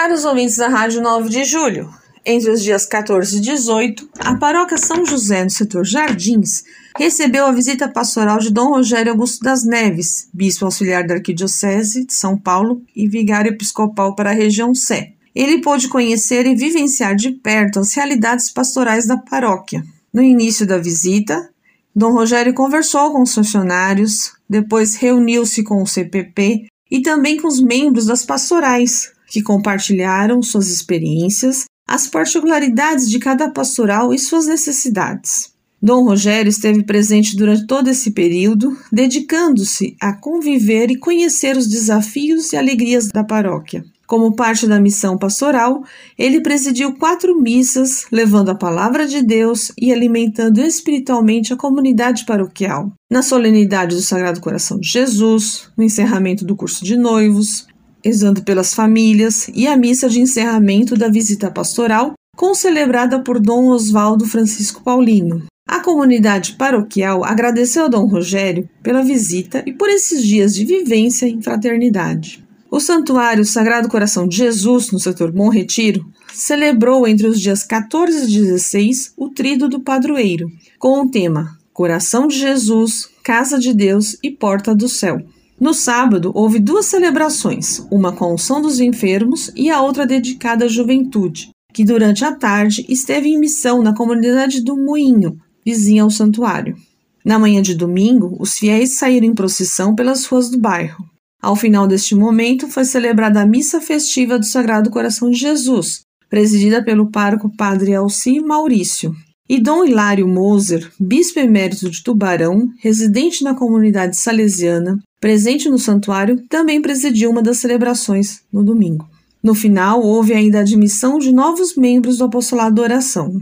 Caros ouvintes da Rádio 9 de julho, entre os dias 14 e 18, a Paróquia São José, no setor Jardins, recebeu a visita pastoral de Dom Rogério Augusto das Neves, bispo auxiliar da Arquidiocese de São Paulo e vigário episcopal para a região Sé. Ele pôde conhecer e vivenciar de perto as realidades pastorais da paróquia. No início da visita, Dom Rogério conversou com os funcionários, depois reuniu-se com o CPP e também com os membros das pastorais, que compartilharam suas experiências, as particularidades de cada pastoral e suas necessidades. Dom Rogério esteve presente durante todo esse período, dedicando-se a conviver e conhecer os desafios e alegrias da paróquia. Como parte da missão pastoral, ele presidiu 4 missas, levando a palavra de Deus e alimentando espiritualmente a comunidade paroquial. Na solenidade do Sagrado Coração de Jesus, no encerramento do curso de noivos, rezando pelas famílias e a missa de encerramento da visita pastoral, concelebrada por Dom Osvaldo Francisco Paulino. A comunidade paroquial agradeceu a Dom Rogério pela visita e por esses dias de vivência em fraternidade. O Santuário Sagrado Coração de Jesus, no setor Bom Retiro, celebrou entre os dias 14 e 16 o Tríduo do Padroeiro, com o tema Coração de Jesus, Casa de Deus e Porta do Céu. No sábado, houve 2 celebrações, uma com a unção dos enfermos e a outra dedicada à juventude, que durante a tarde esteve em missão na comunidade do Moinho, vizinha ao santuário. Na manhã de domingo, os fiéis saíram em procissão pelas ruas do bairro. Ao final deste momento, foi celebrada a missa festiva do Sagrado Coração de Jesus, presidida pelo pároco Padre Alci Maurício. E Dom Hilário Moser, Bispo Emérito de Tubarão, residente na comunidade salesiana, presente no santuário, também presidiu uma das celebrações no domingo. No final, houve ainda a admissão de novos membros do Apostolado de Oração.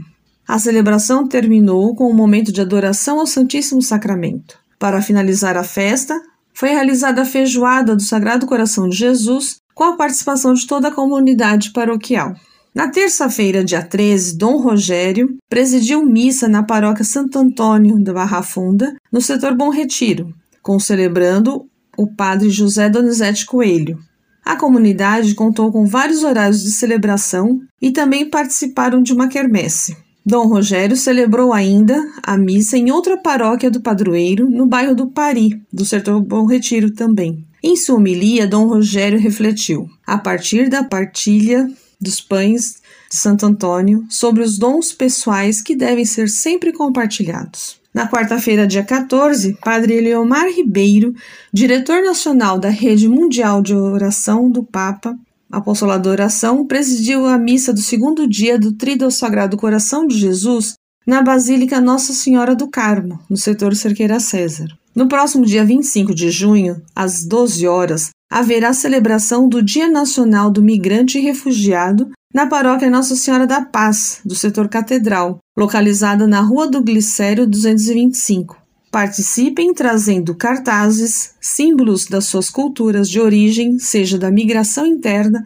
A celebração terminou com um momento de adoração ao Santíssimo Sacramento. Para finalizar a festa, foi realizada a feijoada do Sagrado Coração de Jesus com a participação de toda a comunidade paroquial. Na terça-feira, dia 13, Dom Rogério presidiu missa na Paróquia Santo Antônio da Barra Funda, no setor Bom Retiro, concelebrando o Padre José Donizete Coelho. A comunidade contou com vários horários de celebração e também participaram de uma quermesse. Dom Rogério celebrou ainda a missa em outra paróquia do Padroeiro, no bairro do Pari, do setor Bom Retiro também. Em sua homilia, Dom Rogério refletiu, a partir da partilha dos pães de Santo Antônio, sobre os dons pessoais que devem ser sempre compartilhados. Na quarta-feira, dia 14, Padre Eleomar Ribeiro, diretor nacional da Rede Mundial de Oração do Papa, Apostolado de Oração, presidiu a missa do segundo dia do Tríduo Sagrado Coração de Jesus na Basílica Nossa Senhora do Carmo, no setor Cerqueira César. No próximo dia 25 de junho, às 12 horas, haverá celebração do Dia Nacional do Migrante e Refugiado na Paróquia Nossa Senhora da Paz, do setor Catedral, localizada na Rua do Glicério 225. Participem trazendo cartazes, símbolos das suas culturas de origem, seja da migração interna,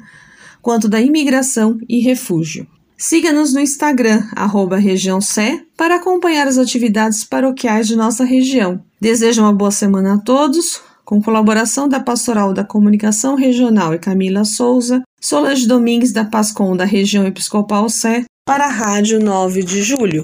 quanto da imigração e refúgio. Siga-nos no Instagram, @regiãoSé, para acompanhar as atividades paroquiais de nossa região. Desejo uma boa semana a todos, com colaboração da Pastoral da Comunicação Regional e Camila Souza, Solange Domingues da PASCOM da Região Episcopal Sé, para a Rádio 9 de Julho.